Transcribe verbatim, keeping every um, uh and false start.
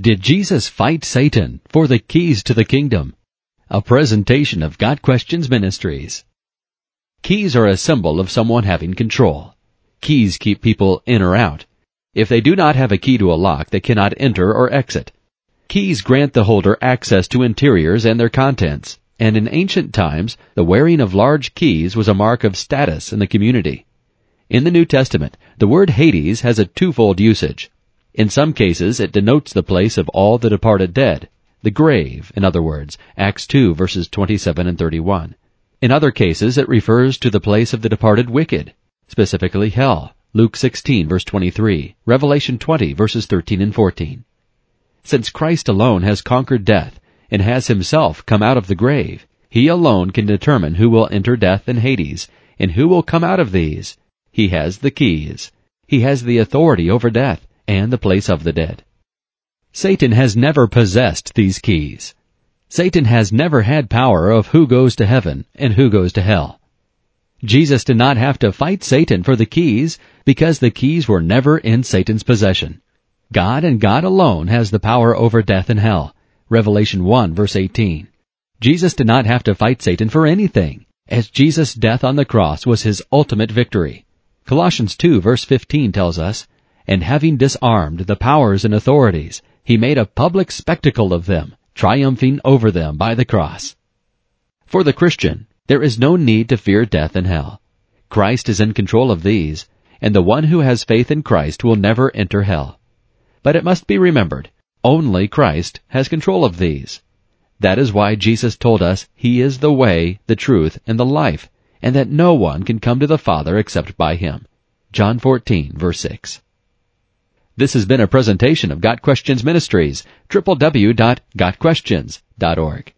Did Jesus fight Satan for the keys to the kingdom? A presentation of Got Questions Ministries. Keys are a symbol of someone having control. Keys keep people in or out. If they do not have a key to a lock, they cannot enter or exit. Keys grant the holder access to interiors and their contents, and in ancient times, the wearing of large keys was a mark of status in the community. In the New Testament, the word Hades has a twofold usage. In some cases, it denotes the place of all the departed dead, the grave, in other words, Acts two, verses twenty-seven and thirty-one. In other cases, it refers to the place of the departed wicked, specifically hell, Luke sixteen, verse twenty-three, Revelation twenty, verses thirteen and fourteen. Since Christ alone has conquered death and has himself come out of the grave, he alone can determine who will enter death and Hades and who will come out of these. He has the keys. He has the authority over death and the place of the dead. Satan has never possessed these keys. Satan has never had power of who goes to heaven and who goes to hell. Jesus did not have to fight Satan for the keys because the keys were never in Satan's possession. God and God alone has the power over death and hell. Revelation one, verse eighteen. Jesus did not have to fight Satan for anything, as Jesus' death on the cross was his ultimate victory. Colossians two, verse fifteen tells us, "And having disarmed the powers and authorities, he made a public spectacle of them, triumphing over them by the cross." For the Christian, there is no need to fear death and hell. Christ is in control of these, and the one who has faith in Christ will never enter hell. But it must be remembered, only Christ has control of these. That is why Jesus told us he is the way, the truth, and the life, and that no one can come to the Father except by him. John fourteen, verse six. This has been a presentation of Got Questions Ministries, w w w dot got questions dot org.